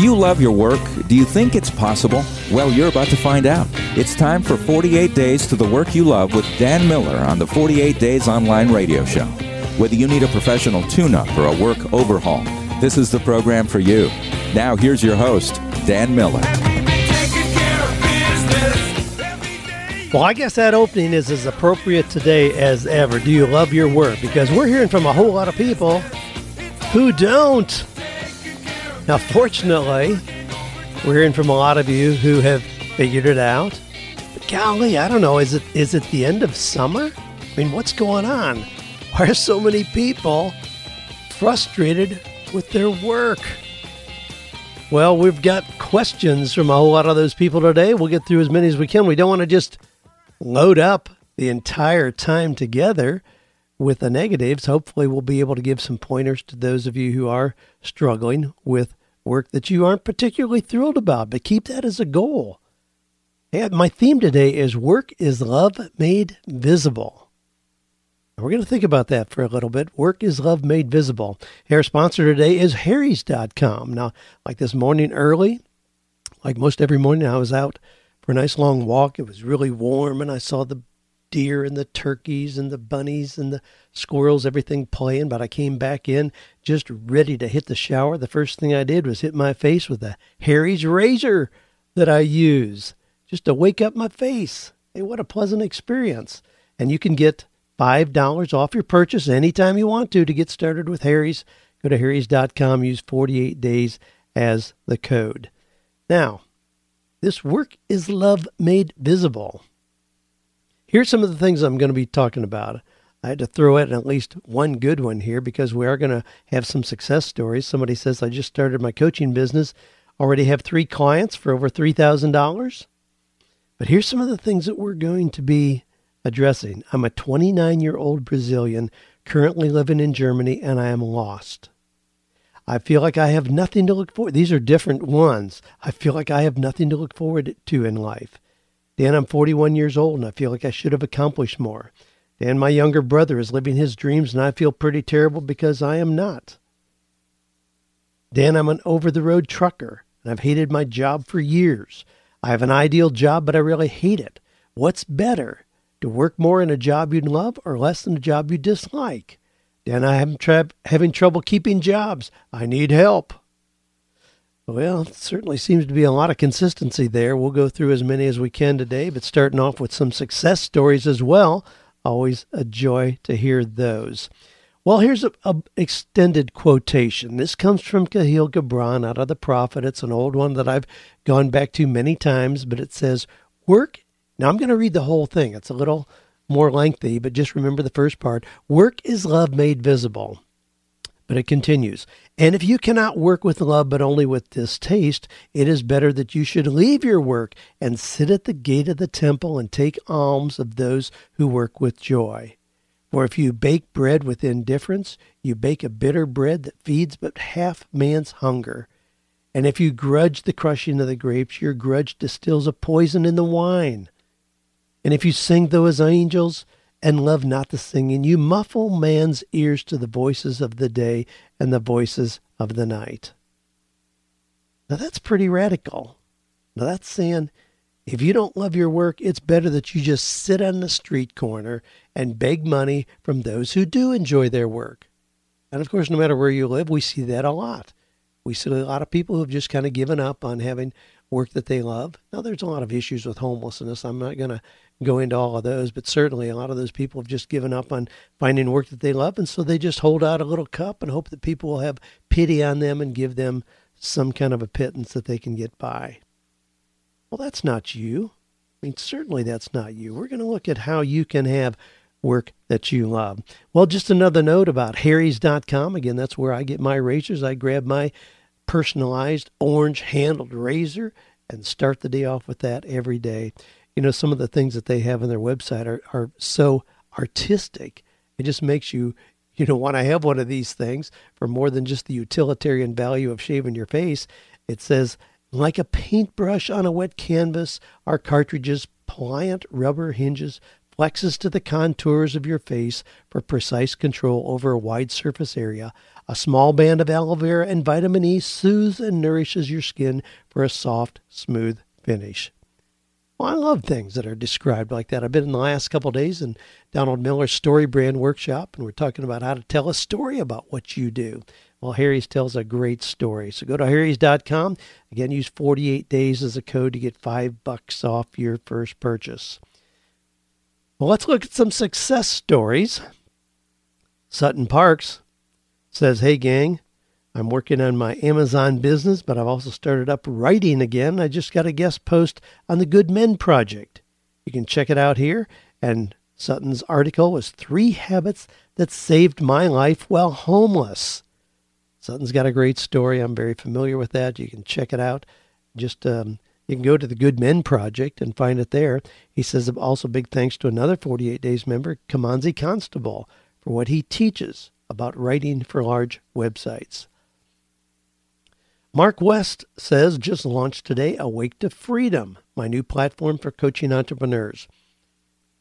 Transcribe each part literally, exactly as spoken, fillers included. Do you love your work? Do you think it's possible? Well, you're about to find out. It's time for forty-eight days to the Work You Love with Dan Miller on the forty-eight days Online Radio Show. Whether you need a professional tune-up or a work overhaul, this is the program for you. Now, here's your host, Dan Miller. Well, I guess that opening is as appropriate today as ever. Do you love your work? Because we're hearing from a whole lot of people who don't. Now, fortunately, we're hearing from a lot of you who have figured it out. But golly, I don't know, is it is it the end of summer? I mean, what's going on? Why are so many people frustrated with their work? Well, we've got questions from a whole lot of those people today. We'll get through as many as we can. We don't want to just load up the entire time together with the negatives. Hopefully, we'll be able to give some pointers to those of you who are struggling with work that you aren't particularly thrilled about, but keep that as a goal. Hey, my theme today is Work is Love Made Visible. We're going to think about that for a little bit. Work is love made visible. Our sponsor today is Harry's dot com. Now, like this morning early, like most every morning, I was out for a nice long walk. It was really warm, and I saw the deer and the turkeys and the bunnies and the squirrels, everything playing. But I came back in just ready to hit the shower. The first thing I did was hit my face with a Harry's razor that I use just to wake up my face. Hey, what a pleasant experience. And you can get five dollars off your purchase anytime you want to to get started with Harry's. Go to harrys dot com, use forty-eight days as the code. Now, this work is love made visible. Here's some of the things I'm going to be talking about. I had to throw in at least one good one here because we are going to have some success stories. Somebody says, I just started my coaching business, already have three clients for over three thousand dollars. But here's some of the things that we're going to be addressing. I'm a twenty-nine-year-old Brazilian currently living in Germany, and I am lost. I feel like I have nothing to look forward to. These are different ones. I feel like I have nothing to look forward to in life. Dan, I'm forty-one years old, and I feel like I should have accomplished more. Dan, my younger brother is living his dreams, and I feel pretty terrible because I am not. Dan, I'm an over-the-road trucker, and I've hated my job for years. I have an ideal job, but I really hate it. What's better? To work more in a job you love or less in a job you dislike? Dan, I'm tra- having trouble keeping jobs. I need help. Well, it certainly seems to be a lot of consistency there. We'll go through as many as we can today, but starting off with some success stories as well. Always a joy to hear those. Well, here's an extended quotation. This comes from Kahlil Gibran out of The Prophet. It's an old one that I've gone back to many times, but it says, work Now, I'm going to read the whole thing. It's a little more lengthy, but just remember the first part. Work is love made visible. But it continues. And if you cannot work with love, but only with distaste, it is better that you should leave your work and sit at the gate of the temple and take alms of those who work with joy. For if you bake bread with indifference, you bake a bitter bread that feeds but half man's hunger. And if you grudge the crushing of the grapes, your grudge distills a poison in the wine. And if you sing though as angels and love not the singing, you muffle man's ears to the voices of the day and the voices of the night. Now that's pretty radical. Now that's saying if you don't love your work, it's better that you just sit on the street corner and beg money from those who do enjoy their work. And of course, no matter where you live, we see that a lot. We see a lot of people who have just kind of given up on having work that they love. Now, there's a lot of issues with homelessness. I'm not going to go into all of those, but certainly a lot of those people have just given up on finding work that they love, and so they just hold out a little cup and hope that people will have pity on them and give them some kind of a pittance that they can get by. Well, that's not you. I mean, certainly that's not you. We're going to look at how you can have work that you love. Well, just another note about harrys dot com. Again, that's where I get my razors. I grab my personalized orange-handled razor and start the day off with that every day. You know, some of the things that they have on their website are, are so artistic. It just makes you, you know, want to have one of these things for more than just the utilitarian value of shaving your face. It says, like a paintbrush on a wet canvas, our cartridges, pliant rubber hinges, flexes to the contours of your face for precise control over a wide surface area. A small band of aloe vera and vitamin E soothes and nourishes your skin for a soft, smooth finish. Well, I love things that are described like that. I've been in the last couple of days in Donald Miller's Story Brand Workshop, and we're talking about how to tell a story about what you do. Well, Harry's tells a great story. So go to harrys dot com. Again, use forty-eight days as a code to get five bucks off your first purchase. Well, let's look at some success stories. Sutton Parks says, "Hey, gang. I'm working on my Amazon business, but I've also started up writing again. I just got a guest post on the Good Men Project. You can check it out here." And Sutton's article was three habits that saved my life while homeless. Sutton's got a great story. I'm very familiar with that. You can check it out. Just um, you can go to the Good Men Project and find it there. He says also big thanks to another forty-eight Days member, Kamanzi Constable, for what he teaches about writing for large websites. Mark West says, "Just launched today, Awake to Freedom, my new platform for coaching entrepreneurs."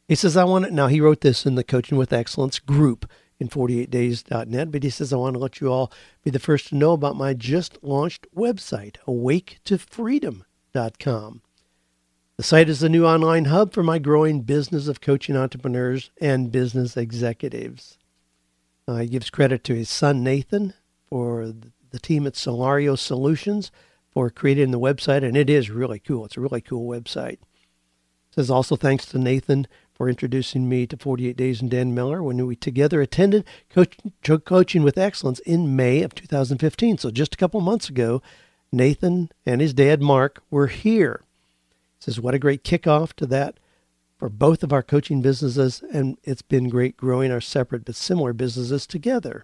He says, I want to, now he wrote this in the Coaching with Excellence group in forty-eight days dot net, but he says, "I want to let you all be the first to know about my just launched website, awake to freedom dot com. The site is the new online hub for my growing business of coaching entrepreneurs and business executives." Uh, he gives credit to his son, Nathan, for the the team at Solario Solutions for creating the website, and it is really cool. It's a really cool website. It says also thanks to Nathan for introducing me to forty-eight Days and Dan Miller when we together attended Coach, Coaching with Excellence in May of two thousand fifteen. So just a couple months ago, Nathan and his dad, Mark, were here. It says what a great kickoff to that for both of our coaching businesses, and it's been great growing our separate but similar businesses together.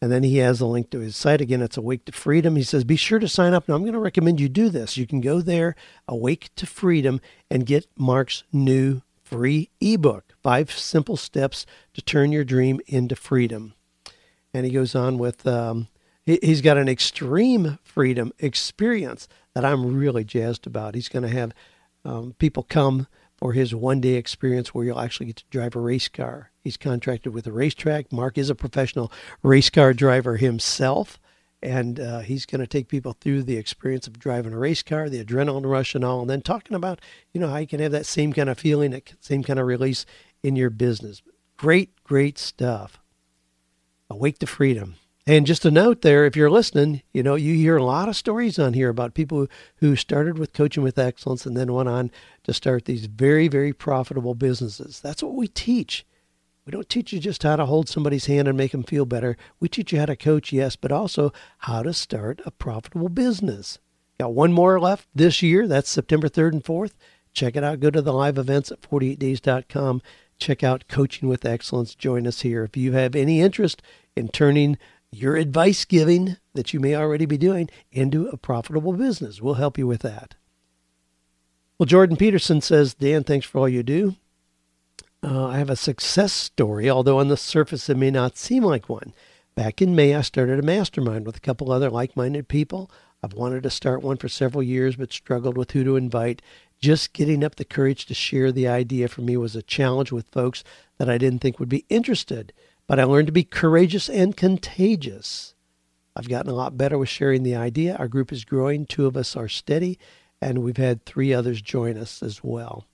And then he has a link to his site. Again, it's Awake to Freedom. He says, be sure to sign up. Now, I'm going to recommend you do this. You can go there, Awake to Freedom, and get Mark's new free ebook, Five Simple Steps to Turn Your Dream into Freedom. And he goes on with, um, he, he's got an extreme freedom experience that I'm really jazzed about. He's going to have um, people come for his one-day experience where you'll actually get to drive a race car. He's contracted with a racetrack. Mark is a professional race car driver himself, and uh, he's going to take people through the experience of driving a race car, the adrenaline rush and all, and then talking about, you know, how you can have that same kind of feeling, that same kind of release in your business. Great, great stuff. Awake to Freedom. And just a note there, if you're listening, you know, you hear a lot of stories on here about people who started with Coaching with Excellence and then went on to start these very, very profitable businesses. That's what we teach. We don't teach you just how to hold somebody's hand and make them feel better. We teach you how to coach, yes, but also how to start a profitable business. Got one more left this year. That's September third and fourth. Check it out. Go to the live events at forty-eight days dot com. Check out Coaching with Excellence. Join us here. If you have any interest in turning your advice giving that you may already be doing into a profitable business, we'll help you with that. Well, Jordan Peterson says, "Dan, thanks for all you do. Uh, I have a success story, although on the surface it may not seem like one. Back in May, I started a mastermind with a couple other like-minded people. I've wanted to start one for several years, but struggled with who to invite. Just getting up the courage to share the idea for me was a challenge with folks that I didn't think would be interested. But I learned to be courageous and contagious. I've gotten a lot better with sharing the idea. Our group is growing. Two of us are steady, and we've had three others join us as well."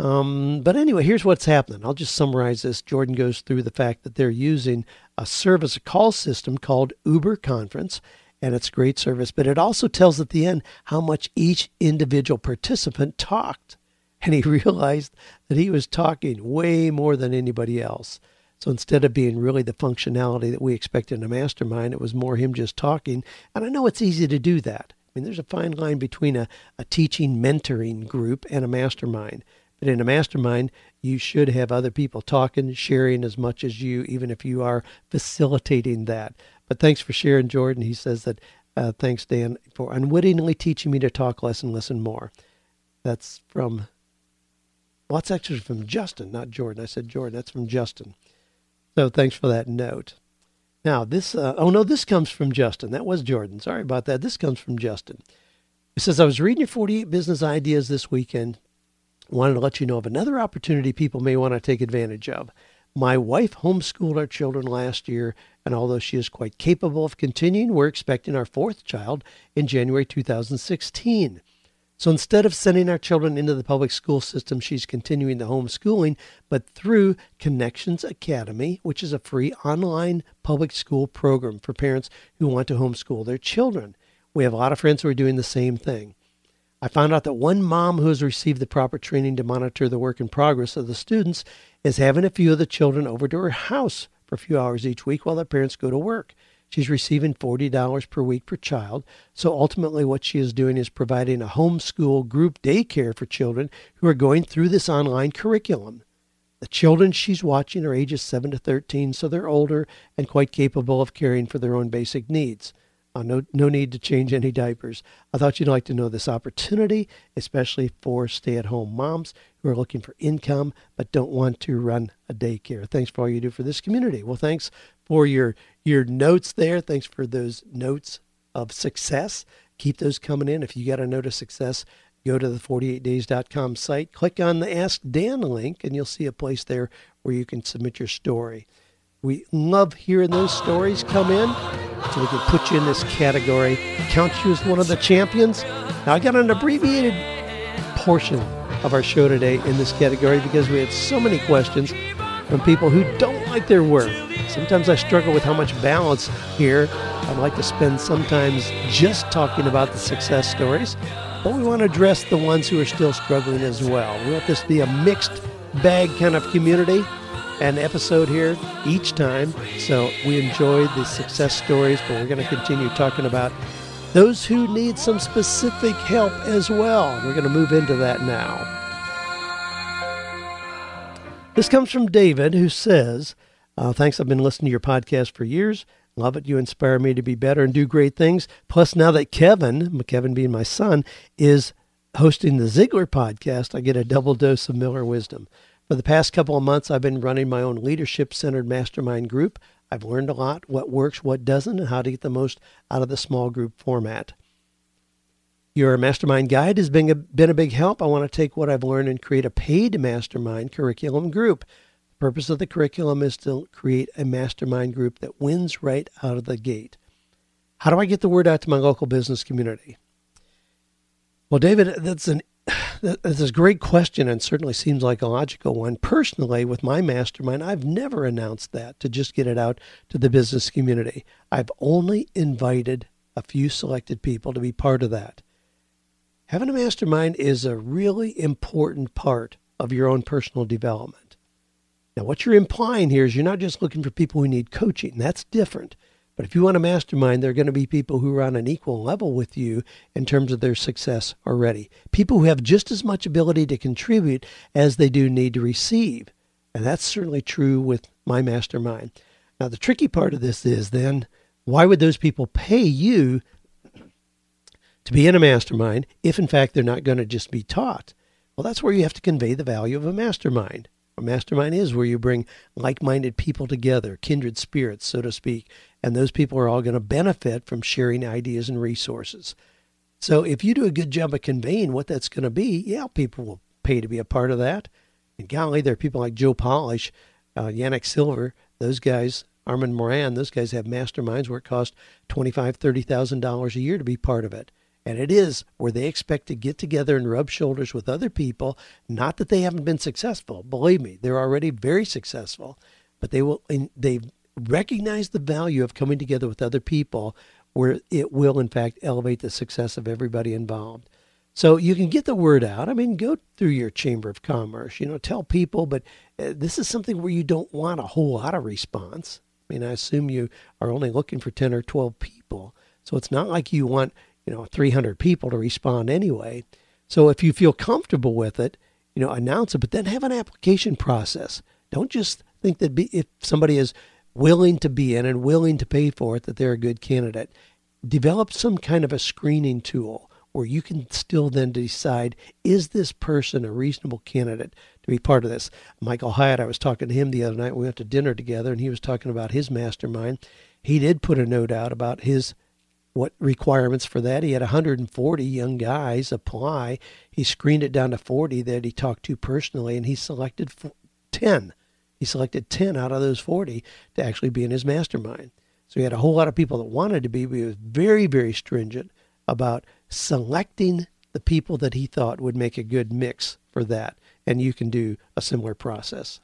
Um, but anyway, here's what's happening. I'll just summarize this. Jordan goes through the fact that they're using a service, a call system called Uber Conference, and it's great service. But it also tells at the end how much each individual participant talked. And he realized that he was talking way more than anybody else. So instead of being really the functionality that we expect in a mastermind, it was more him just talking. And I know it's easy to do that. I mean, there's a fine line between a, a teaching, mentoring group and a mastermind. But in a mastermind, you should have other people talking, sharing as much as you, even if you are facilitating that. But thanks for sharing, Jordan. He says that, uh, thanks, Dan, for unwittingly teaching me to talk less and listen more. That's from, well, that's actually from Justin, not Jordan. I said Jordan. That's from Justin. So thanks for that note. Now this, uh, oh no, this comes from Justin. That was Jordan. Sorry about that. This comes from Justin. It says, "I was reading your forty-eight business ideas this weekend wanted to let you know of another opportunity people may want to take advantage of. My wife homeschooled our children last year, and although she is quite capable of continuing, we're expecting our fourth child in January two thousand sixteen. So instead of sending our children into the public school system, she's continuing the homeschooling, but through Connections Academy, which is a free online public school program for parents who want to homeschool their children. We have a lot of friends who are doing the same thing. I found out that one mom who has received the proper training to monitor the work in progress of the students is having a few of the children over to her house for a few hours each week while their parents go to work. She's receiving forty dollars per week per child. So ultimately what she is doing is providing a homeschool group daycare for children who are going through this online curriculum. The children she's watching are ages seven to thirteen, so they're older and quite capable of caring for their own basic needs. Uh, no, no need to change any diapers. I thought you'd like to know this opportunity, especially for stay-at-home moms who are looking for income but don't want to run a daycare. Thanks for all you do for this community. Well, thanks for your, your notes there. Thanks for those notes of success. Keep those coming in. If you got a note of success, go to the forty-eight days dot com site. Click on the Ask Dan link, and you'll see a place there where you can submit your story. We love hearing those stories come in so we can put you in this category, count you as one of the champions. Now, I got an abbreviated portion of our show today in this category because we had so many questions from people who don't like their work. Sometimes I struggle with how much balance here. I'd like to spend sometimes just talking about the success stories, but we want to address the ones who are still struggling as well. We want this to be a mixed bag kind of community. An episode here each time, so we enjoy the success stories, but we're going to continue talking about those who need some specific help as well. We're going to move into that now. This comes from David, who says, uh, thanks, I've been listening to your podcast for years. Love it. You inspire me to be better and do great things. Plus, now that Kevin, Kevin being my son, is hosting the Ziegler podcast, I get a double dose of Miller wisdom. For the past couple of months, I've been running my own leadership-centered mastermind group. I've learned a lot, what works, what doesn't, and how to get the most out of the small group format. Your mastermind guide has been a, been a big help. I want to take what I've learned and create a paid mastermind curriculum group. The purpose of the curriculum is to create a mastermind group that wins right out of the gate. How do I get the word out to my local business community? Well, David, that's an This is a great question and certainly seems like a logical one. Personally, with my mastermind, I've never announced that to just get it out to the business community. I've only invited a few selected people to be part of that. Having a mastermind is a really important part of your own personal development. Now, what you're implying here is you're not just looking for people who need coaching. That's different. But if you want a mastermind, there are going to be people who are on an equal level with you in terms of their success already. People who have just as much ability to contribute as they do need to receive. And that's certainly true with my mastermind. Now, the tricky part of this is then, why would those people pay you to be in a mastermind if, in fact, they're not going to just be taught? Well, that's where you have to convey the value of a mastermind. A mastermind is where you bring like-minded people together, kindred spirits, so to speak, and those people are all going to benefit from sharing ideas and resources. So if you do a good job of conveying what that's going to be, yeah, people will pay to be a part of that. And golly, there are people like Joe Polish, uh, Yannick Silver, those guys, Armin Moran, those guys have masterminds where it costs twenty-five thousand dollars, thirty thousand dollars a year to be part of it. And it is where they expect to get together and rub shoulders with other people. Not that they haven't been successful. Believe me, they're already very successful. But they will, they recognize the value of coming together with other people where it will, in fact, elevate the success of everybody involved. So you can get the word out. I mean, go through your Chamber of Commerce. You know, tell people. But this is something where you don't want a whole lot of response. I mean, I assume you are only looking for ten or twelve people. So it's not like you want, you know, three hundred people to respond anyway. So if you feel comfortable with it, you know, announce it, but then have an application process. Don't just think that be, if somebody is willing to be in and willing to pay for it, that they're a good candidate. Develop some kind of a screening tool where you can still then decide, is this person a reasonable candidate to be part of this? Michael Hyatt, I was talking to him the other night. We went to dinner together and he was talking about his mastermind. He did put a note out about his what requirements for that. He had one hundred forty young guys apply. He screened it down to forty that he talked to personally, and he selected ten. He selected ten out of those forty to actually be in his mastermind. So he had a whole lot of people that wanted to be, but he was very, very stringent about selecting the people that he thought would make a good mix for that. And you can do a similar process.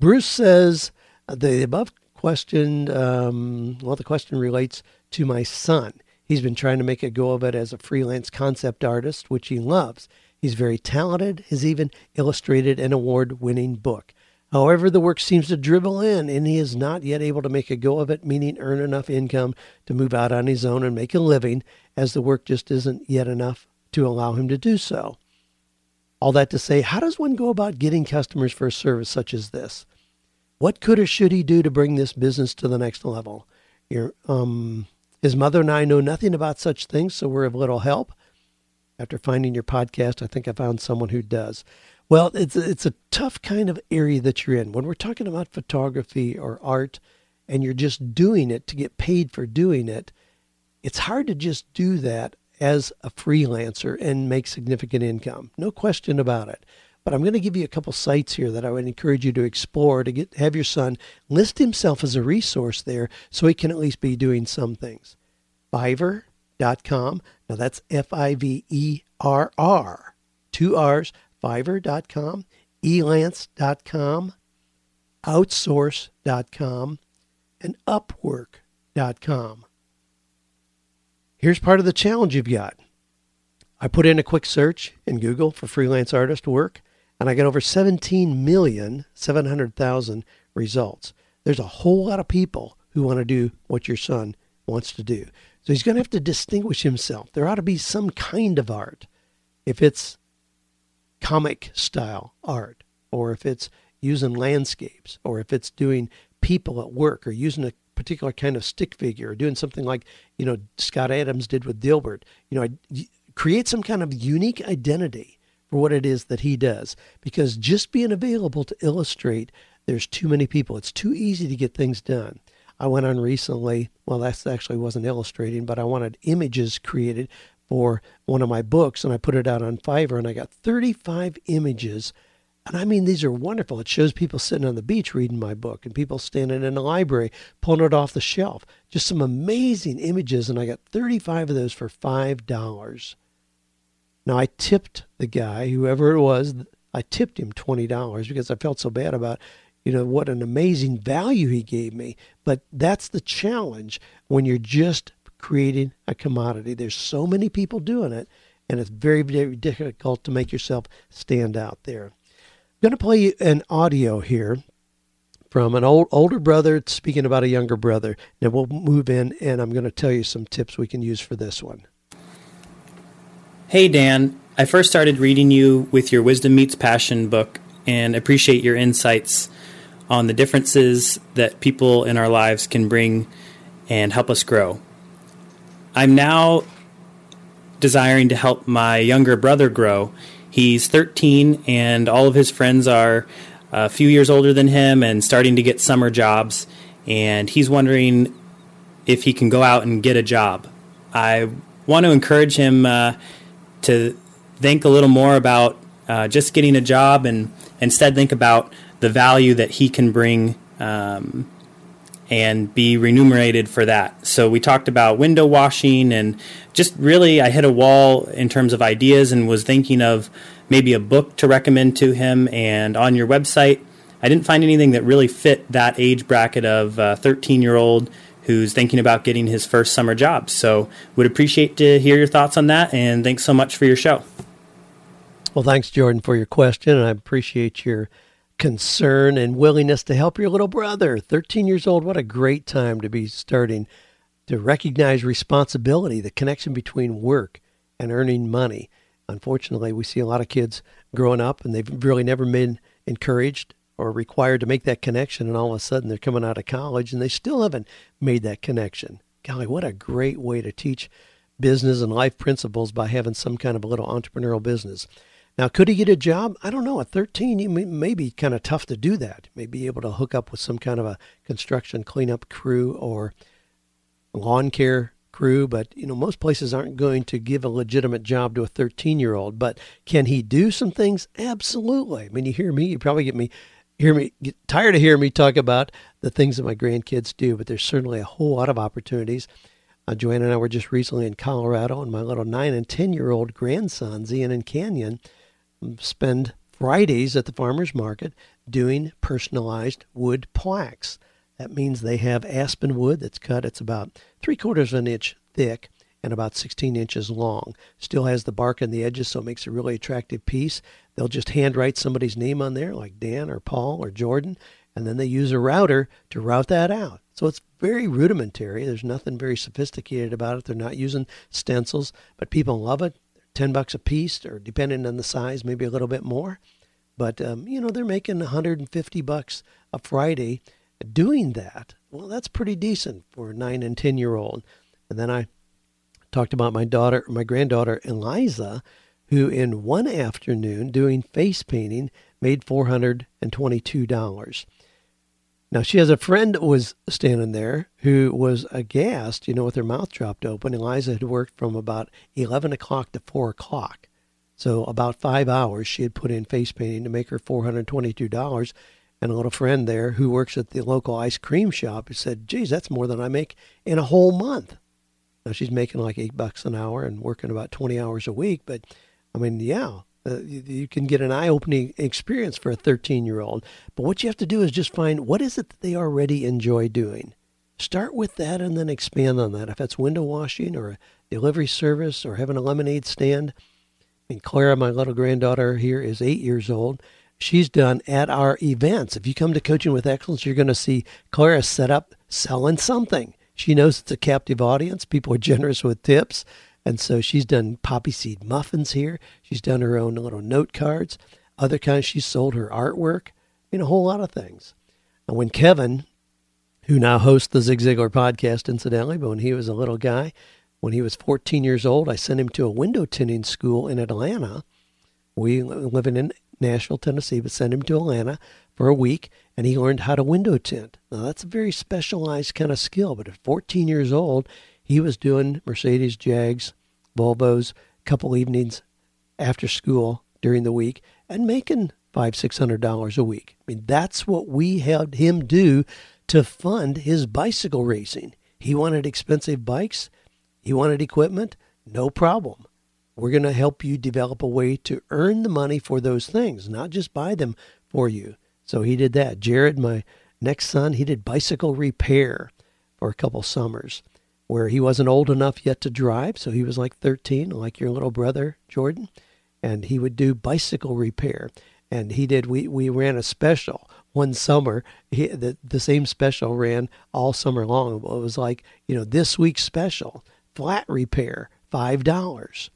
Bruce says, the above question, um, well, the question relates to my son. He's been trying to make a go of it as a freelance concept artist, which he loves. He's very talented, has even illustrated an award-winning book. However, the work seems to dribble in, and he is not yet able to make a go of it, meaning earn enough income to move out on his own and make a living, as the work just isn't yet enough to allow him to do so. All that to say, how does one go about getting customers for a service such as this? What could or should he do to bring this business to the next level? Your, um, his mother and I know nothing about such things, so we're of little help. After finding your podcast, I think I found someone who does. Well, it's, it's a tough kind of area that you're in. When we're talking about photography or art and you're just doing it to get paid for doing it, it's hard to just do that as a freelancer and make significant income. No question about it. But I'm going to give you a couple sites here that I would encourage you to explore to get have your son list himself as a resource there so he can at least be doing some things. Fiverr dot com. Now that's F I V E R R. Two R's. Fiverr dot com, Elance dot com, Outsource dot com, and Upwork dot com. Here's part of the challenge you've got. I put in a quick search in Google for freelance artist work, and I got over seventeen million seven hundred thousand results. There's a whole lot of people who want to do what your son wants to do. So he's going to have to distinguish himself. There ought to be some kind of art. If it's comic style art, or if it's using landscapes, or if it's doing people at work, or using a particular kind of stick figure, or doing something like, you know, Scott Adams did with Dilbert, you know, create some kind of unique identity for what it is that he does, because just being available to illustrate, there's too many people. It's too easy to get things done. I went on recently, well, that actually wasn't illustrating, but I wanted images created for one of my books, and I put it out on Fiverr, and I got thirty-five images. And I mean, these are wonderful. It shows people sitting on the beach reading my book, and people standing in the library pulling it off the shelf. Just some amazing images, and I got thirty-five of those for five dollars. Now, I tipped the guy, whoever it was, I tipped him twenty dollars because I felt so bad about, you know, what an amazing value he gave me. But that's the challenge when you're just creating a commodity. There's so many people doing it, and it's very, very difficult to make yourself stand out there. I'm going to play you an audio here from an old older brother speaking about a younger brother. Now we'll move in, and I'm going to tell you some tips we can use for this one. Hey, Dan. I first started reading you with your Wisdom Meets Passion book and appreciate your insights on the differences that people in our lives can bring and help us grow. I'm now desiring to help my younger brother grow. He's thirteen, and all of his friends are a few years older than him and starting to get summer jobs, and he's wondering if he can go out and get a job. I want to encourage him uh, to think a little more about uh, just getting a job, and instead think about the value that he can bring um and be remunerated for that. So we talked about window washing, and just really I hit a wall in terms of ideas and was thinking of maybe a book to recommend to him. And on your website, I didn't find anything that really fit that age bracket of a thirteen-year-old who's thinking about getting his first summer job. So would appreciate to hear your thoughts on that, and thanks so much for your show. Well, thanks, Jordan, for your question, and I appreciate your concern and willingness to help your little brother. thirteen years old, what a great time to be starting to recognize responsibility, the connection between work and earning money. Unfortunately, we see a lot of kids growing up and they've really never been encouraged or required to make that connection, and all of a sudden they're coming out of college and they still haven't made that connection. Golly, what a great way to teach business and life principles by having some kind of a little entrepreneurial business. Now, could he get a job? I don't know. At thirteen, it may be kind of tough to do that. May be able to hook up with some kind of a construction cleanup crew or lawn care crew, but you know, most places aren't going to give a legitimate job to a thirteen-year-old. But can he do some things? Absolutely. I mean, you hear me, you probably get me, hear me, get tired of hearing me talk about the things that my grandkids do, but there's certainly a whole lot of opportunities. Uh, Joanna and I were just recently in Colorado, and my little nine and ten-year-old grandsons, Ian and Canyon, spend Fridays at the farmer's market doing personalized wood plaques. That means they have aspen wood that's cut. It's about three quarters of an inch thick and about sixteen inches long. Still has the bark on the edges, so it makes a really attractive piece. They'll just handwrite somebody's name on there, like Dan or Paul or Jordan, and then they use a router to route that out. So it's very rudimentary. There's nothing very sophisticated about it. They're not using stencils, but people love it. ten bucks a piece, or depending on the size, maybe a little bit more. But, um, you know, they're making one hundred fifty bucks a Friday doing that. Well, that's pretty decent for a nine and ten year old. And then I talked about my daughter, my granddaughter Eliza, who in one afternoon doing face painting made four hundred twenty-two dollars. Now she has a friend that was standing there who was aghast, you know, with her mouth dropped open. Eliza had worked from about eleven o'clock to four o'clock. So about five hours she had put in face painting to make her four hundred twenty-two dollars. And a little friend there who works at the local ice cream shop who said, geez, that's more than I make in a whole month. Now, she's making like eight bucks an hour and working about twenty hours a week. But, I mean, yeah, uh, you, you can get an eye-opening experience for a thirteen-year-old. But what you have to do is just find what is it that they already enjoy doing. Start with that and then expand on that. If that's window washing or a delivery service or having a lemonade stand. I mean, Clara, my little granddaughter here, is eight years old. She's done at our events. If you come to Coaching with Excellence, you're going to see Clara set up selling something. She knows it's a captive audience. People are generous with tips. And so she's done poppy seed muffins here. She's done her own little note cards. Other kinds, she's sold her artwork. I mean, a whole lot of things. And when Kevin, who now hosts the Zig Ziglar podcast, incidentally, but when he was a little guy, when he was fourteen years old, I sent him to a window tinting school in Atlanta. We live in Nashville, Tennessee, but sent him to Atlanta for a week, and he learned how to window tint. Now, that's a very specialized kind of skill, but at fourteen years old, he was doing Mercedes, Jags, Volvos, a couple evenings after school during the week, and making five, six hundred dollars a week. I mean, that's what we had him do to fund his bicycle racing. He wanted expensive bikes. He wanted equipment. No problem. We're going to help you develop a way to earn the money for those things, not just buy them for you. So he did that. Jared, my next son, he did bicycle repair for a couple summers where he wasn't old enough yet to drive. So he was like thirteen, like your little brother, Jordan. And he would do bicycle repair. And he did, we, we ran a special one summer. He, the, the same special ran all summer long. It was like, you know, this week's special, flat repair, five dollars.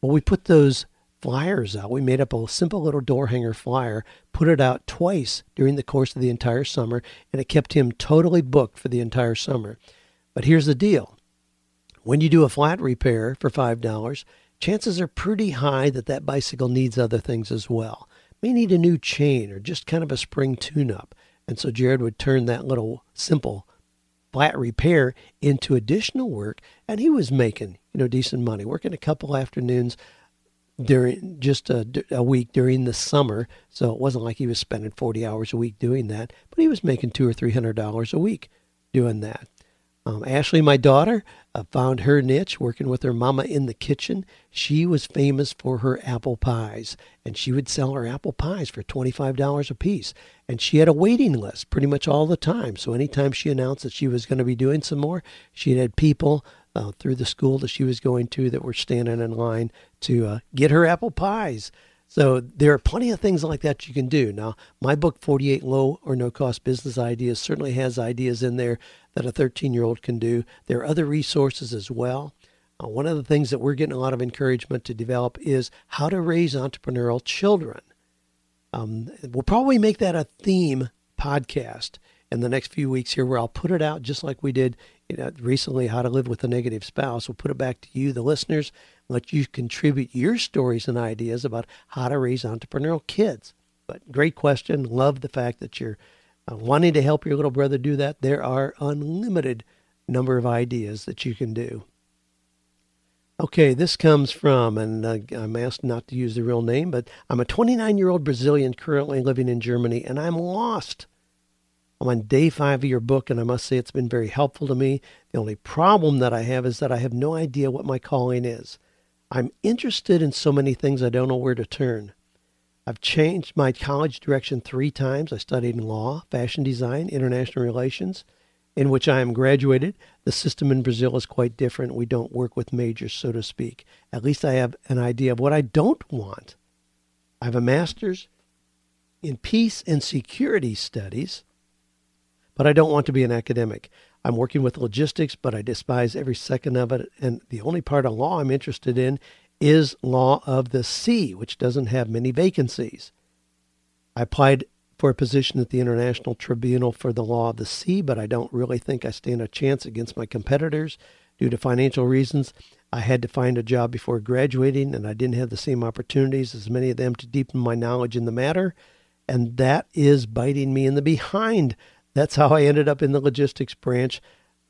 Well, we put those flyers out. We made up a simple little door hanger flyer, put it out twice during the course of the entire summer, and it kept him totally booked for the entire summer. But here's the deal. When you do a flat repair for five dollars, chances are pretty high that that bicycle needs other things as well. May need a new chain or just kind of a spring tune-up. And so Jared would turn that little simple flat repair into additional work, and he was making, you know, decent money, working a couple afternoons during just a, a week during the summer. So it wasn't like he was spending forty hours a week doing that, but he was making two or three hundred dollars a week doing that. Um, Ashley, my daughter, uh, found her niche working with her mama in the kitchen. She was famous for her apple pies, and she would sell her apple pies for twenty-five dollars a piece. And she had a waiting list pretty much all the time. So anytime she announced that she was going to be doing some more, she had people uh, through the school that she was going to that were standing in line to uh, get her apple pies. So there are plenty of things like that you can do. Now, my book, forty-eight low or no cost business ideas, certainly has ideas in there that a thirteen-year-old can do. There are other resources as well. Uh, one of the things that we're getting a lot of encouragement to develop is how to raise entrepreneurial children. Um, we'll probably make that a theme podcast in the next few weeks here, where I'll put it out just like we did, you know, recently, how to live with a negative spouse. We'll put it back to you, the listeners, and let you contribute your stories and ideas about how to raise entrepreneurial kids. But great question. Love the fact that you're Uh, wanting to help your little brother do that. There are unlimited number of ideas that you can do. Okay, this comes from, and uh, I'm asked not to use the real name, but I'm a twenty-nine-year-old Brazilian currently living in Germany, and I'm lost. I'm on day five of your book, and I must say it's been very helpful to me. The only problem that I have is that I have no idea what my calling is. I'm interested in so many things I don't know where to turn. I've changed my college direction three times. I studied in law, fashion design, international relations, in which I am graduated. The system in Brazil is quite different. We don't work with majors, so to speak. At least I have an idea of what I don't want. I have a master's in peace and security studies, but I don't want to be an academic. I'm working with logistics, but I despise every second of it. And the only part of law I'm interested in is law of the sea, which doesn't have many vacancies. I applied for a position at the International Tribunal for the Law of the Sea, but I don't really think I stand a chance against my competitors. Due to financial reasons, I had to find a job before graduating, and I didn't have the same opportunities as many of them to deepen my knowledge in the matter, and that is biting me in the behind. That's how I ended up in the logistics branch,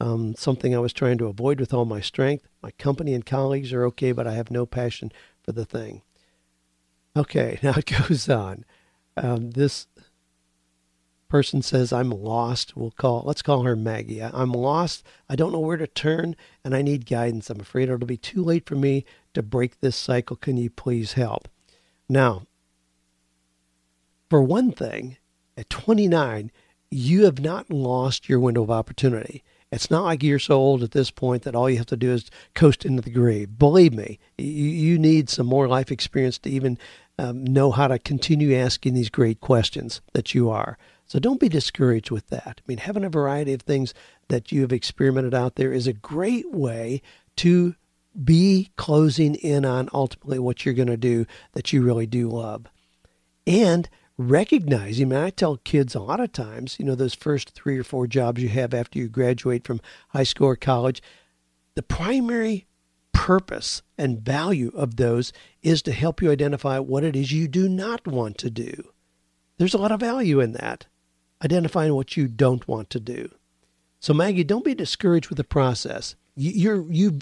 um, something I was trying to avoid with all my strength. My company and colleagues are okay, but I have no passion for the thing. Okay, now it goes on. Um, this... person says, I'm lost. We'll call, let's call her Maggie. I, I'm lost. I don't know where to turn, and I need guidance. I'm afraid it'll be too late for me to break this cycle. Can you please help? Now, for one thing, at twenty-nine, you have not lost your window of opportunity. It's not like you're so old at this point that all you have to do is coast into the grave. Believe me, you, you need some more life experience to even um, know how to continue asking these great questions that you are. So don't be discouraged with that. I mean, having a variety of things that you have experimented out there is a great way to be closing in on ultimately what you're going to do that you really do love. And recognizing, I mean, I tell kids a lot of times, you know, those first three or four jobs you have after you graduate from high school or college, the primary purpose and value of those is to help you identify what it is you do not want to do. There's a lot of value in that. Identifying what you don't want to do. So Maggie, don't be discouraged with the process. You're, you've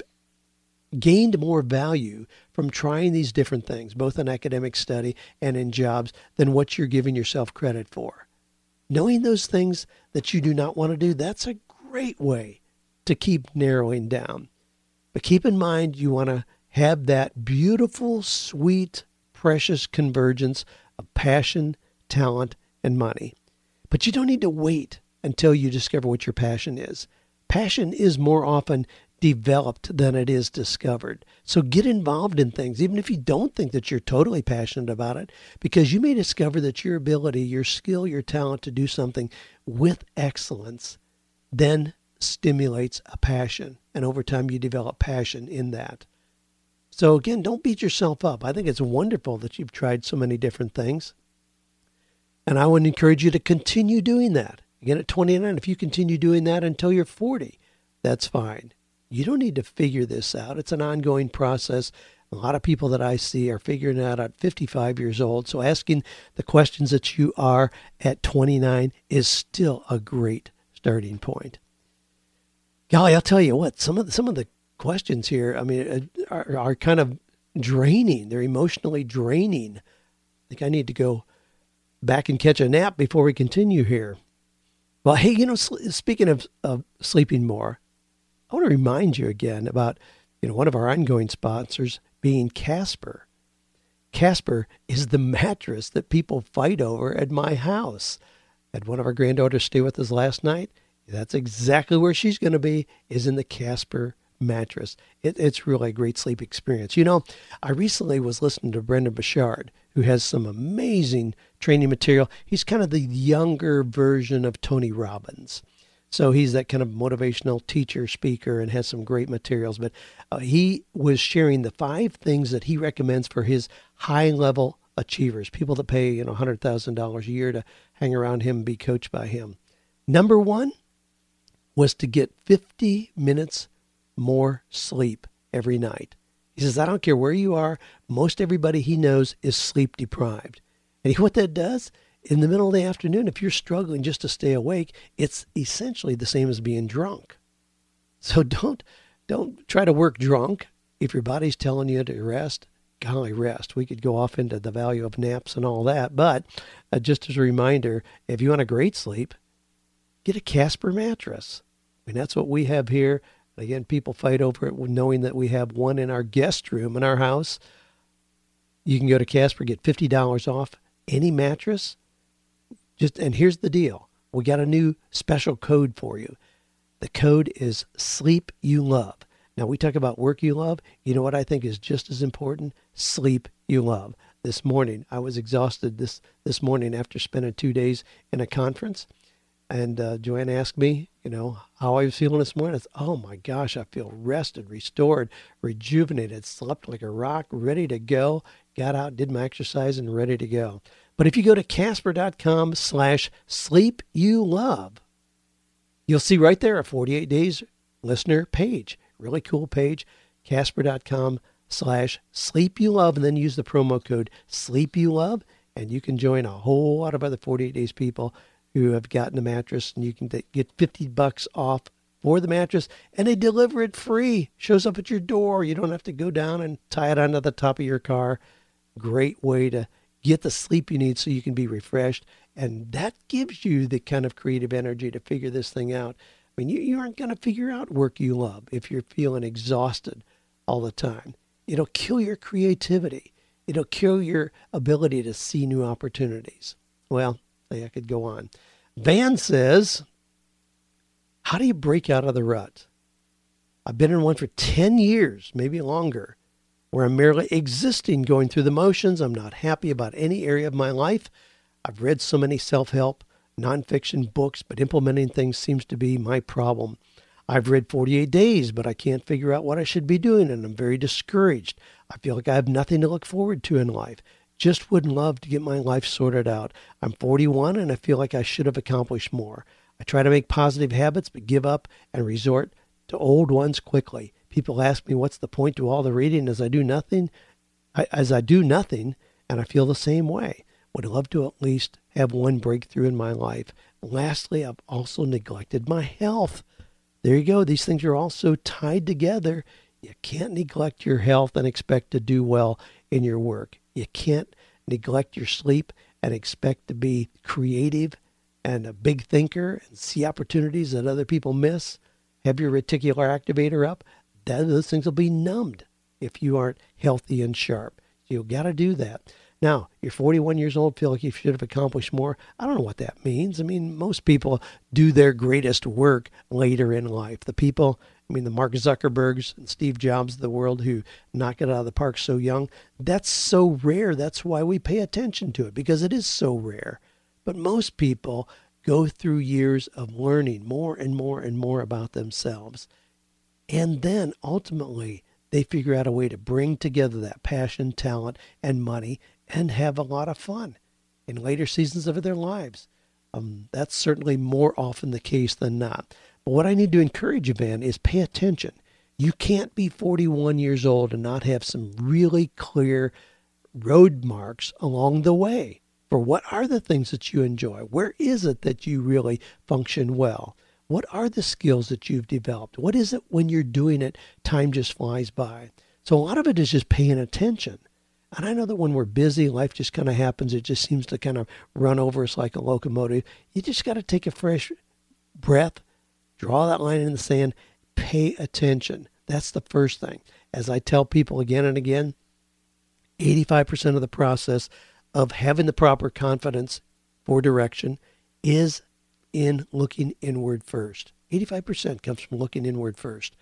gained more value from trying these different things, both in academic study and in jobs, than what you're giving yourself credit for. Knowing those things that you do not want to do, that's a great way to keep narrowing down. But keep in mind, you want to have that beautiful, sweet, precious convergence of passion, talent, and money. But you don't need to wait until you discover what your passion is. Passion is more often developed than it is discovered. So get involved in things, even if you don't think that you're totally passionate about it, because you may discover that your ability, your skill, your talent to do something with excellence then stimulates a passion. And over time, you develop passion in that. So again, don't beat yourself up. I think it's wonderful that you've tried so many different things. And I would encourage you to continue doing that. Again, at twenty-nine, if you continue doing that until you're forty, that's fine. You don't need to figure this out. It's an ongoing process. A lot of people that I see are figuring it out at fifty-five years old. So asking the questions that you are at twenty-nine is still a great starting point. Golly, I'll tell you what, some of the, some of the questions here, I mean, are, are kind of draining. They're emotionally draining. I think I need to go back and catch a nap before we continue here. Well, hey, you know, speaking of, of sleeping more, I want to remind you again about, you know, one of our ongoing sponsors being Casper. Casper is the mattress that people fight over at my house. Had one of our granddaughters stay with us last night. That's exactly where she's going to be, is in the Casper mattress. It, it's really a great sleep experience. You know, I recently was listening to Brendan Burchard, who has some amazing training material. He's kind of the younger version of Tony Robbins. So he's that kind of motivational teacher, speaker, and has some great materials. But uh, he was sharing the five things that he recommends for his high-level achievers, people that pay, you know, one hundred thousand dollars a year to hang around him and be coached by him. Number one was to get fifty minutes more sleep every night. He says, I don't care where you are. Most everybody he knows is sleep deprived. And what that does, in the middle of the afternoon, if you're struggling just to stay awake, it's essentially the same as being drunk. So don't, don't try to work drunk. If your body's telling you to rest, golly, rest. We could go off into the value of naps and all that. But uh, just as a reminder, if you want a great sleep, get a Casper mattress. I mean, that's what we have here. And again, people fight over it knowing that we have one in our guest room in our house. You can go to Casper, get fifty dollars off any mattress. Just and here's the deal. We got a new special code for you. The code is Sleep You Love. Now, we talk about work you love. You know what I think is just as important? Sleep you love. This morning, I was exhausted this, this morning after spending two days in a conference. And uh, Joanne asked me, you know, how I was feeling this morning. I said, oh, my gosh, I feel rested, restored, rejuvenated, slept like a rock, ready to go. Got out, did my exercise, and ready to go. But if you go to Casper.com slash sleep you love, you'll see right there a forty-eight Days listener page. Really cool page, Casper.com slash sleep you love, and then use the promo code sleep you love, and you can join a whole lot of other forty-eight Days people who have gotten a mattress, and you can get fifty bucks off for the mattress, and they deliver it free. Shows up at your door. You don't have to go down and tie it onto the top of your car. Great way to get the sleep you need so you can be refreshed, and that gives you the kind of creative energy to figure this thing out. I mean, you, you aren't going to figure out work you love if you're feeling exhausted all the time. It'll kill your creativity. It'll kill your ability to see new opportunities. Well, I could go on. Van says, how do you break out of the rut? I've been in one for ten years, maybe longer, where I'm merely existing, going through the motions. I'm not happy about any area of my life. I've read so many self-help, nonfiction books, but implementing things seems to be my problem. I've read forty-eight days, but I can't figure out what I should be doing, and I'm very discouraged. I feel like I have nothing to look forward to in life. Just would love to get my life sorted out. I'm forty-one, and I feel like I should have accomplished more. I try to make positive habits, but give up and resort to old ones quickly. People ask me, what's the point to all the reading as I do nothing, I, as I do nothing, and I feel the same way. Would love to at least have one breakthrough in my life. Lastly, I've also neglected my health. There you go. These things are all so tied together. You can't neglect your health and expect to do well in your work. You can't neglect your sleep and expect to be creative and a big thinker and see opportunities that other people miss. Have your reticular activator up. That, those things will be numbed if you aren't healthy and sharp. You've got to do that. Now, you're forty-one years old, feel like you should have accomplished more. I don't know what that means. I mean, most people do their greatest work later in life. The people, I mean, the Mark Zuckerbergs and Steve Jobs of the world who knock it out of the park so young, that's so rare. That's why we pay attention to it, because it is so rare. But most people go through years of learning more and more and more about themselves. And then, ultimately, they figure out a way to bring together that passion, talent, and money and have a lot of fun in later seasons of their lives. Um, that's certainly more often the case than not. But what I need to encourage you, Van, is pay attention. You can't be forty-one years old and not have some really clear road marks along the way for what are the things that you enjoy? Where is it that you really function well? What are the skills that you've developed? What is it when you're doing it, time just flies by? So a lot of it is just paying attention. And I know that when we're busy, life just kind of happens. It just seems to kind of run over us like a locomotive. You just got to take a fresh breath, draw that line in the sand, pay attention. That's the first thing. As I tell people again and again, eighty-five percent of the process of having the proper confidence for direction is in looking inward first. eighty-five percent comes from looking inward first.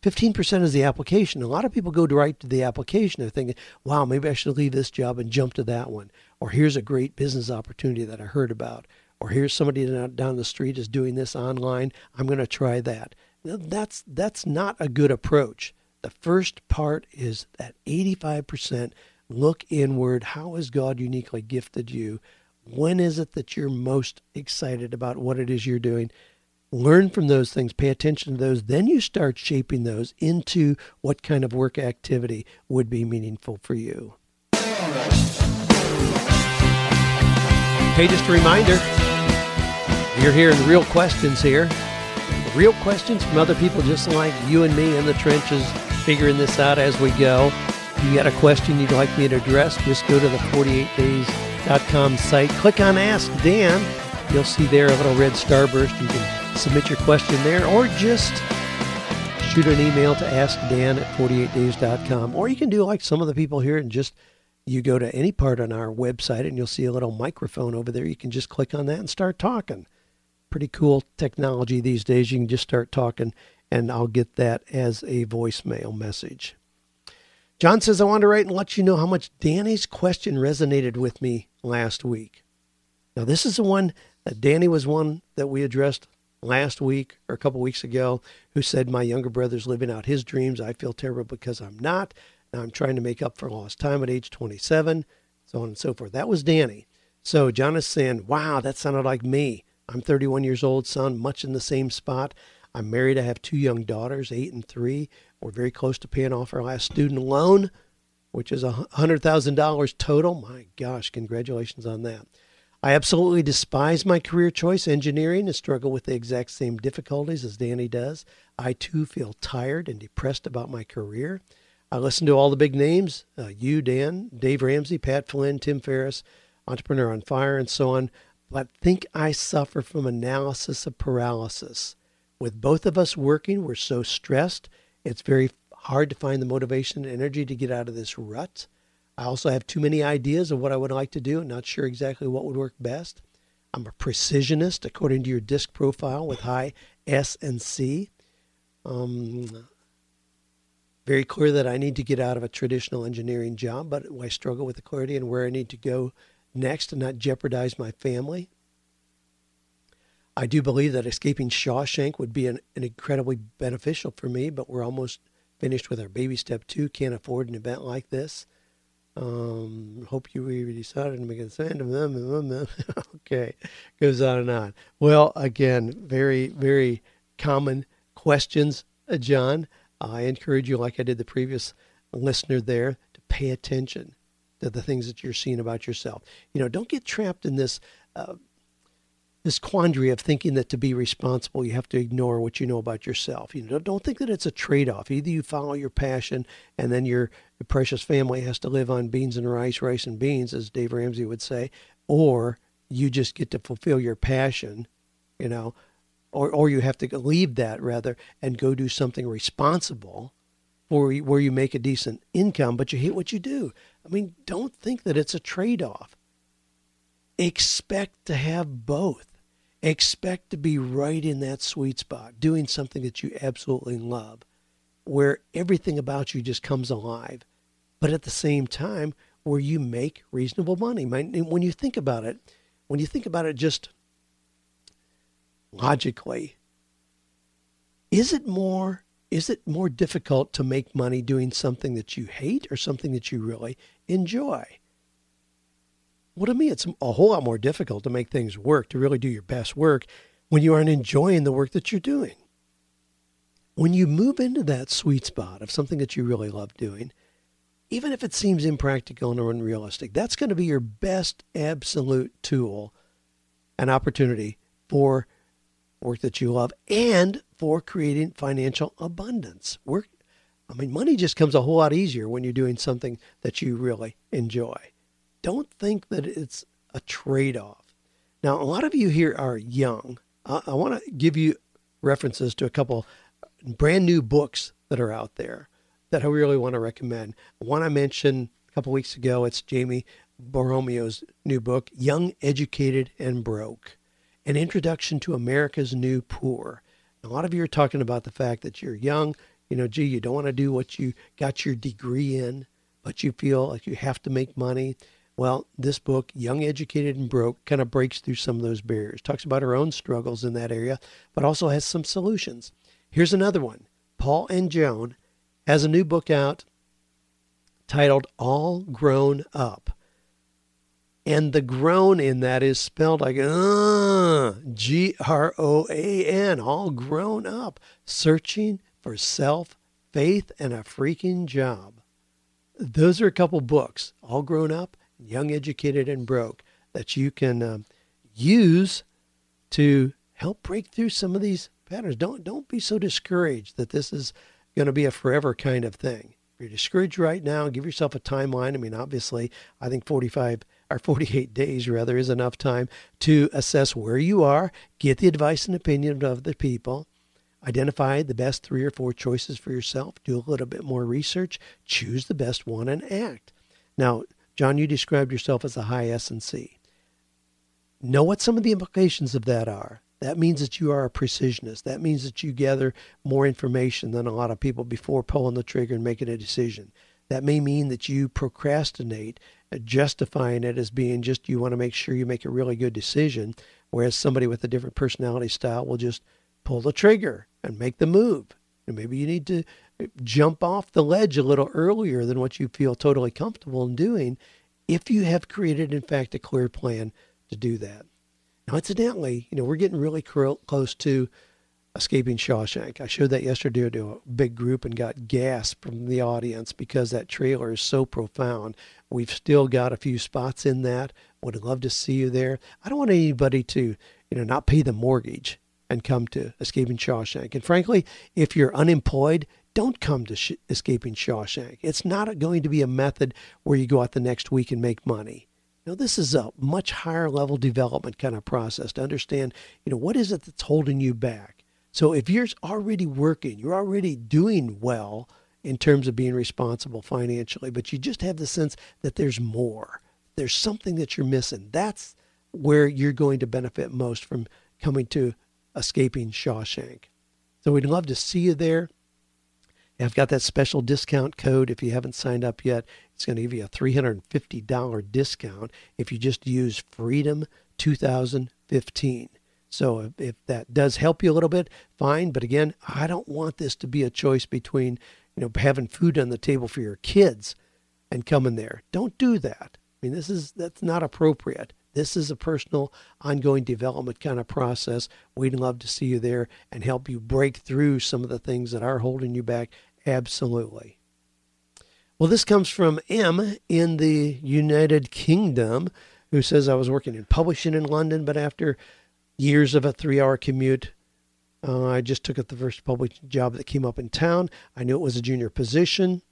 fifteen percent is the application. A lot of people go right to the application. They're thinking, wow, maybe I should leave this job and jump to that one. Or here's a great business opportunity that I heard about. Or here's somebody down the street is doing this online. I'm going to try that. That's, that's not a good approach. The first part is that eighty-five percent look inward. How has God uniquely gifted you? When is it that you're most excited about what it is you're doing? Learn from those things, pay attention to those, then you start shaping those into what kind of work activity would be meaningful for you. Hey, just a reminder, you're hearing real questions here. Real questions from other people just like you and me in the trenches figuring this out as we go. If you got a question you'd like me to address, just go to the forty-eight days dot com site. Click on Ask Dan. You'll see there a little red starburst. You can submit your question there, or just shoot an email to ask dan at forty-eight days dot com. Or you can do like some of the people here and just, you go to any part on our website and you'll see a little microphone over there. You can just click on that and start talking. Pretty cool technology these days. You can just start talking, and I'll get that as a voicemail message. John says, I wanted to write and let you know how much Danny's question resonated with me last week. Now, this is the one that Danny was one that we addressed last week or a couple weeks ago, who said, my younger brother's living out his dreams. I feel terrible because I'm not. I'm trying to make up for lost time at age twenty-seven, so on and so forth. That was Danny. So John is saying, wow, that sounded like me. I'm thirty-one years old, son, much in the same spot. I'm married. I have two young daughters, eight and three. We're very close to paying off our last student loan, which is one hundred thousand dollars total. My gosh, congratulations on that. I absolutely despise my career choice, engineering, and struggle with the exact same difficulties as Danny does. I, too, feel tired and depressed about my career. I listen to all the big names, uh, you, Dan, Dave Ramsey, Pat Flynn, Tim Ferriss, Entrepreneur on Fire, and so on. But I think I suffer from analysis of paralysis. With both of us working, we're so stressed. It's very hard to find the motivation and energy to get out of this rut. I also have too many ideas of what I would like to do and not sure exactly what would work best. I'm a precisionist, according to your disc profile, with high S and C. Um... Very clear that I need to get out of a traditional engineering job, but I struggle with the clarity and where I need to go next and not jeopardize my family. I do believe that Escaping Shawshank would be an, an incredibly beneficial for me, but we're almost finished with our baby step two. Can't afford an event like this. Um, hope you decided to make a stand of them. Okay, goes on and on. Well, again, very, very common questions, uh, John. I encourage you, like I did the previous listener there, to pay attention to the things that you're seeing about yourself. You know, don't get trapped in this uh, this quandary of thinking that to be responsible, you have to ignore what you know about yourself. You know, don't think that it's a trade-off. Either you follow your passion and then your, your precious family has to live on beans and rice, rice and beans, as Dave Ramsey would say, or you just get to fulfill your passion, you know, Or, or you have to leave that, rather, and go do something responsible for where you make a decent income, but you hate what you do. I mean, don't think that it's a trade-off. Expect to have both. Expect to be right in that sweet spot, doing something that you absolutely love, where everything about you just comes alive, but at the same time, where you make reasonable money. When you think about it, when you think about it just logically, is it more is it more difficult to make money doing something that you hate or something that you really enjoy? Well, to me, it's a whole lot more difficult to make things work, to really do your best work, when you aren't enjoying the work that you're doing. When you move into that sweet spot of something that you really love doing, even if it seems impractical or unrealistic, that's going to be your best absolute tool and opportunity for work that you love and for creating financial abundance. Work, I mean, money just comes a whole lot easier when you're doing something that you really enjoy. Don't think that it's a trade-off. Now, a lot of you here are young. I, I want to give you references to a couple brand new books that are out there that I really want to recommend. One I mentioned a couple weeks ago, it's Jamie Borromeo's new book, Young, Educated, and Broke. An Introduction to America's New Poor. A lot of you are talking about the fact that you're young. You know, gee, you don't want to do what you got your degree in, but you feel like you have to make money. Well, this book, Young, Educated, and Broke, kind of breaks through some of those barriers. Talks about her own struggles in that area, but also has some solutions. Here's another one. Paul and Joan has a new book out titled All Grown Up. And the groan in that is spelled like uh, G R O A N, all grown up, searching for self, faith, and a freaking job. Those are a couple books, All Grown Up, Young, Educated, and Broke, that you can um, use to help break through some of these patterns. Don't don't be so discouraged that this is going to be a forever kind of thing. If you're discouraged right now, give yourself a timeline. I mean, obviously, I think forty-five or forty-eight days rather is enough time to assess where you are, get the advice and opinion of the people, identify the best three or four choices for yourself, do a little bit more research, choose the best one, and act. Now, John, you described yourself as a high S and C. Know what some of the implications of that are. That means that you are a precisionist. That means that you gather more information than a lot of people before pulling the trigger and making a decision. That may mean that you procrastinate, justifying it as being just you want to make sure you make a really good decision, whereas somebody with a different personality style will just pull the trigger and make the move. And maybe you need to jump off the ledge a little earlier than what you feel totally comfortable in doing if you have created, in fact, a clear plan to do that. Now, incidentally, you know, we're getting really close to Escaping Shawshank. I showed that yesterday to a big group and got gasp from the audience because that trailer is so profound. We've still got a few spots in that. Would love to see you there. I don't want anybody to, you know, not pay the mortgage and come to Escaping Shawshank. And frankly, if you're unemployed, don't come to sh- Escaping Shawshank. It's not going to be a method where you go out the next week and make money. Now, this is a much higher level development kind of process to understand, you know, what is it that's holding you back? So if you're already working, you're already doing well in terms of being responsible financially, but you just have the sense that there's more. There's something that you're missing. That's where you're going to benefit most from coming to Escaping Shawshank. So we'd love to see you there. I've got that special discount code. If you haven't signed up yet, it's going to give you a three hundred fifty dollars discount if you just use Freedom two thousand fifteen. So if, if that does help you a little bit, fine. But again, I don't want this to be a choice between, you know, having food on the table for your kids and coming there. Don't do that. I mean, this is, that's not appropriate. This is a personal, ongoing development kind of process. We'd love to see you there and help you break through some of the things that are holding you back. Absolutely. Well, this comes from M in the United Kingdom, who says, I was working in publishing in London, but after years of a three-hour commute, uh, I just took up the first publishing job that came up in town. I knew it was a junior position.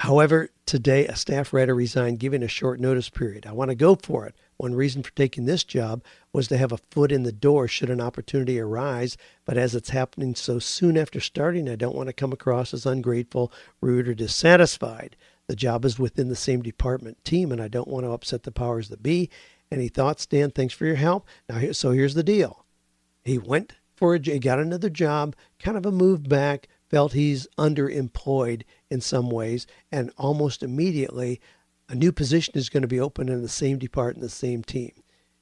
However, today a staff writer resigned given a short notice period. I want to go for it. One reason for taking this job was to have a foot in the door should an opportunity arise, but as it's happening so soon after starting, I don't want to come across as ungrateful, rude, or dissatisfied. The job is within the same department team, and I don't want to upset the powers that be. Any thoughts, Dan? Thanks for your help. Now, so here's the deal. He went for a, he got another job, kind of a move back, felt he's underemployed in some ways, and almost immediately a new position is going to be open in the same department, the same team.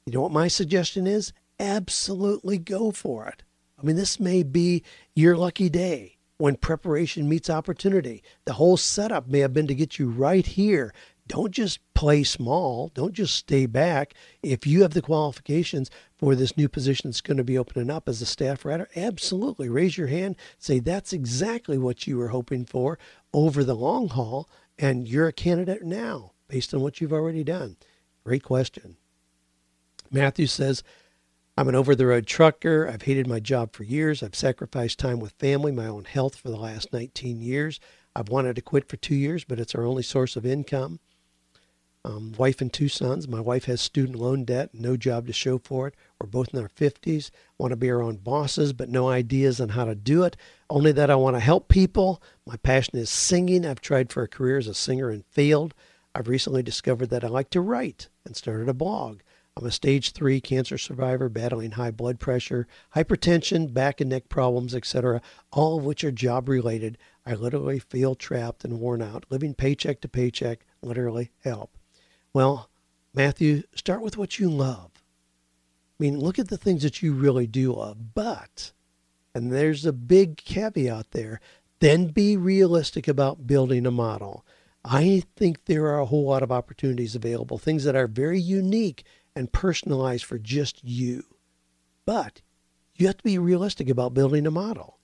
You know what my suggestion is? Absolutely go for it. I mean, this may be your lucky day when preparation meets opportunity. The whole setup may have been to get you right here. Don't just play small. Don't just stay back. If you have the qualifications for this new position that's going to be opening up as a staff writer, absolutely raise your hand. Say that's exactly what you were hoping for over the long haul, and you're a candidate now based on what you've already done. Great question. Matthew says, I'm an over-the-road trucker. I've hated my job for years. I've sacrificed time with family, my own health for the last nineteen years. I've wanted to quit for two years, but it's our only source of income. Um, wife and two sons. My wife has student loan debt, no job to show for it. We're both in our fifties. Want to be our own bosses, but no ideas on how to do it. Only that I want to help people. My passion is singing. I've tried for a career as a singer and failed. I've recently discovered that I like to write and started a blog. I'm a stage three cancer survivor battling high blood pressure, hypertension, back and neck problems, et cetera, all of which are job related. I literally feel trapped and worn out, living paycheck to paycheck, literally help. Well, Matthew, start with what you love. I mean, look at the things that you really do love, but, and there's a big caveat there, then be realistic about building a model. I think there are a whole lot of opportunities available, things that are very unique and personalized for just you. But you have to be realistic about building a model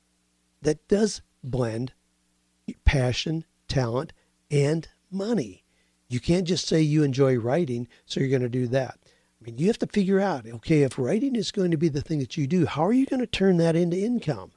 that does blend passion, talent, and money. You can't just say you enjoy writing, so you're going to do that. I mean, you have to figure out, okay, if writing is going to be the thing that you do, how are you going to turn that into income?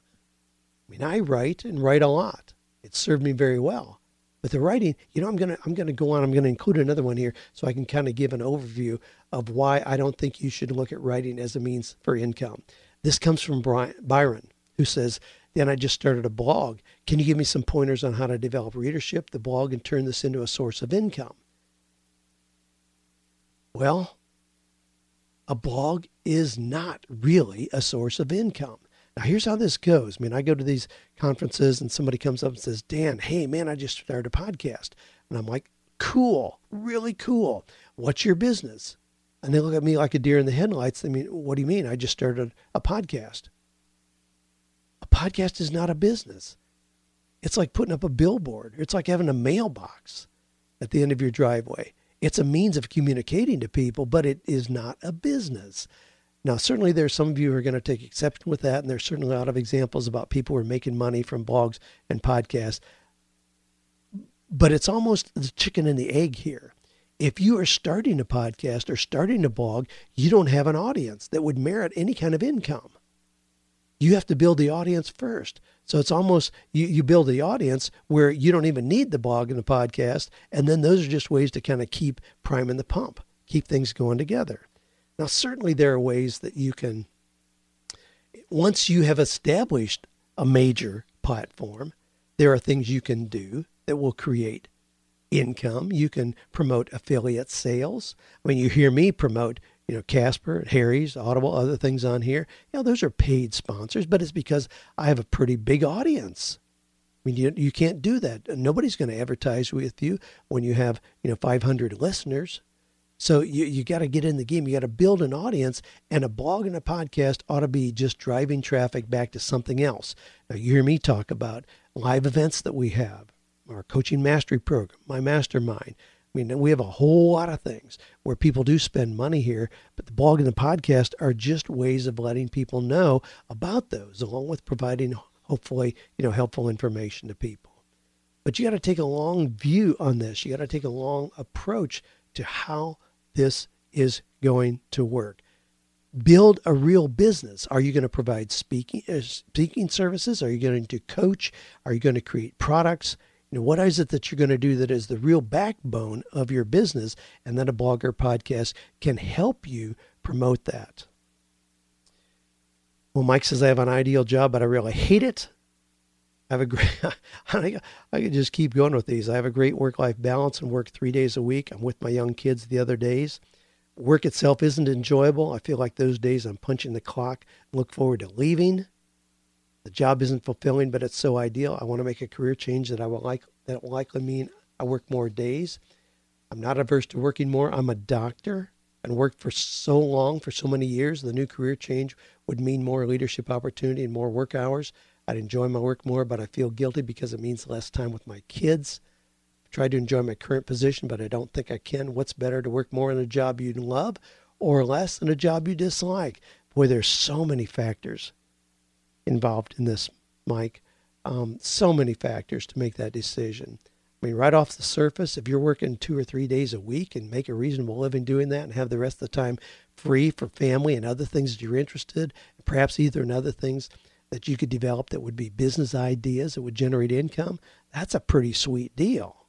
I mean, I write and write a lot. It served me very well. But the writing, you know, I'm going to I'm going to go on. I'm going to include another one here so I can kind of give an overview of why I don't think you should look at writing as a means for income. This comes from Brian, Byron, who says, "Then I just started a blog. Can you give me some pointers on how to develop readership, the blog, and turn this into a source of income?" Well, a blog is not really a source of income. Now, here's how this goes. I mean, I go to these conferences and somebody comes up and says, "Dan, hey, man, I just started a podcast." And I'm like, "Cool, really cool. What's your business?" And they look at me like a deer in the headlights. I mean, "What do you mean? I just started a podcast." A podcast is not a business. It's like putting up a billboard. It's like having a mailbox at the end of your driveway. It's a means of communicating to people, but it is not a business. Now, certainly there's some of you who are going to take exception with that, and there's certainly a lot of examples about people who are making money from blogs and podcasts. But it's almost the chicken and the egg here. If you are starting a podcast or starting a blog, you don't have an audience that would merit any kind of income. You have to build the audience first. So it's almost, you, you build the audience where you don't even need the blog and the podcast, and then those are just ways to kind of keep priming the pump, keep things going together. Now, certainly there are ways that you can, once you have established a major platform, there are things you can do that will create income. You can promote affiliate sales. I mean, you hear me promote, you know, Casper, Harry's, Audible, other things on here. You know, those are paid sponsors, but it's because I have a pretty big audience. I mean, you, you can't do that. Nobody's going to advertise with you when you have, you know, five hundred listeners. So you, you got to get in the game. You got to build an audience, and a blog and a podcast ought to be just driving traffic back to something else. Now, you hear me talk about live events that we have, our coaching mastery program, my mastermind. I mean, we have a whole lot of things where people do spend money here, but the blog and the podcast are just ways of letting people know about those, along with providing, hopefully, you know, helpful information to people. But you got to take a long view on this. You got to take a long approach to how this is going to work. Build a real business. Are you going to provide speaking uh, speaking services? Are you going to coach? Are you going to create products? You know, what is it that you're going to do that is the real backbone of your business? And then a blog or podcast can help you promote that. Well, Mike says, "I have an ideal job, but I really hate it. I have a great, I could just keep going with these. I have a great work-life balance and work three days a week. I'm with my young kids the other days. Work itself isn't enjoyable. I feel like those days I'm punching the clock and look forward to leaving. The job isn't fulfilling, but it's so ideal. I want to make a career change that I will like, that will likely mean I work more days. I'm not averse to working more. I'm a doctor and worked for so long, for so many years. The new career change would mean more leadership opportunity and more work hours. I'd enjoy my work more, but I feel guilty because it means less time with my kids. I try to enjoy my current position, but I don't think I can. What's better, to work more in a job you love or less than a job you dislike?" Boy, there's so many factors involved in this, Mike. Um, so many factors to make that decision. I mean, right off the surface, if you're working two or three days a week and make a reasonable living doing that and have the rest of the time free for family and other things that you're interested in, perhaps either in other things that you could develop that would be business ideas that would generate income, that's a pretty sweet deal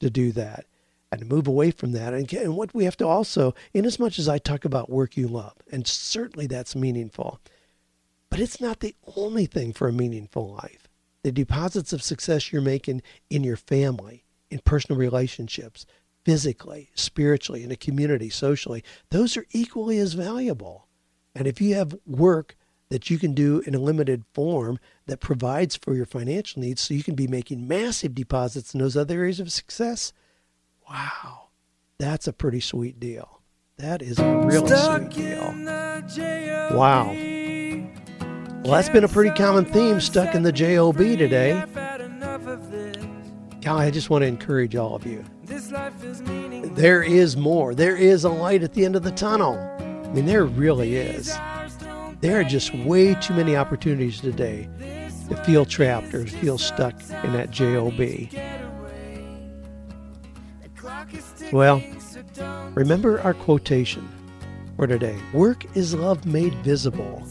to do that and to move away from that. And, and what we have to also, in as much as I talk about work you love, and certainly that's meaningful, but it's not the only thing for a meaningful life. The deposits of success you're making in your family, in personal relationships, physically, spiritually, in a community, socially, those are equally as valuable. And if you have work that you can do in a limited form that provides for your financial needs so you can be making massive deposits in those other areas of success, wow, that's a pretty sweet deal. That is a really sweet deal. Wow. Well, that's been a pretty common theme, stuck in the J O B today. God, I just want to encourage all of you. There is more. There is a light at the end of the tunnel. I mean, there really is. There are just way too many opportunities today to feel trapped or to feel stuck in that J O B. Well, remember our quotation for today. Work is love made visible.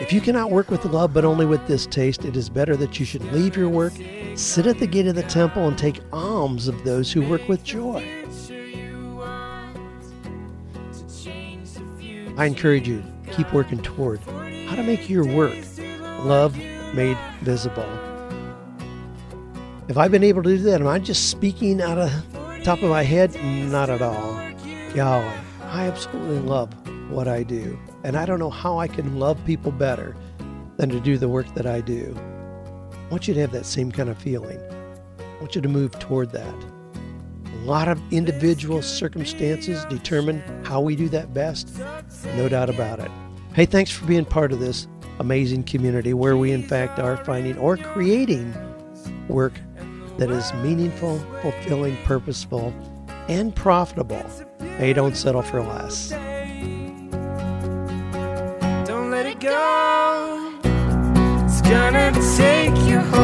If If you cannot work with love but only with distaste, it is better that you should leave your work, sit at the gate of the temple, and take alms of those who work with joy. I encourage you to keep working toward how to make your work love made visible. If I've been able to do that, am I just speaking out of the top of my head? Not at all. Golly, I absolutely love what I do. And I don't know how I can love people better than to do the work that I do. I want you to have that same kind of feeling. I want you to move toward that. A lot of individual circumstances determine how we do that best. No doubt about it. Hey, thanks for being part of this amazing community where we, in fact, are finding or creating work that is meaningful, fulfilling, purposeful, and profitable. Hey, don't settle for less. Go. It's gonna take you home.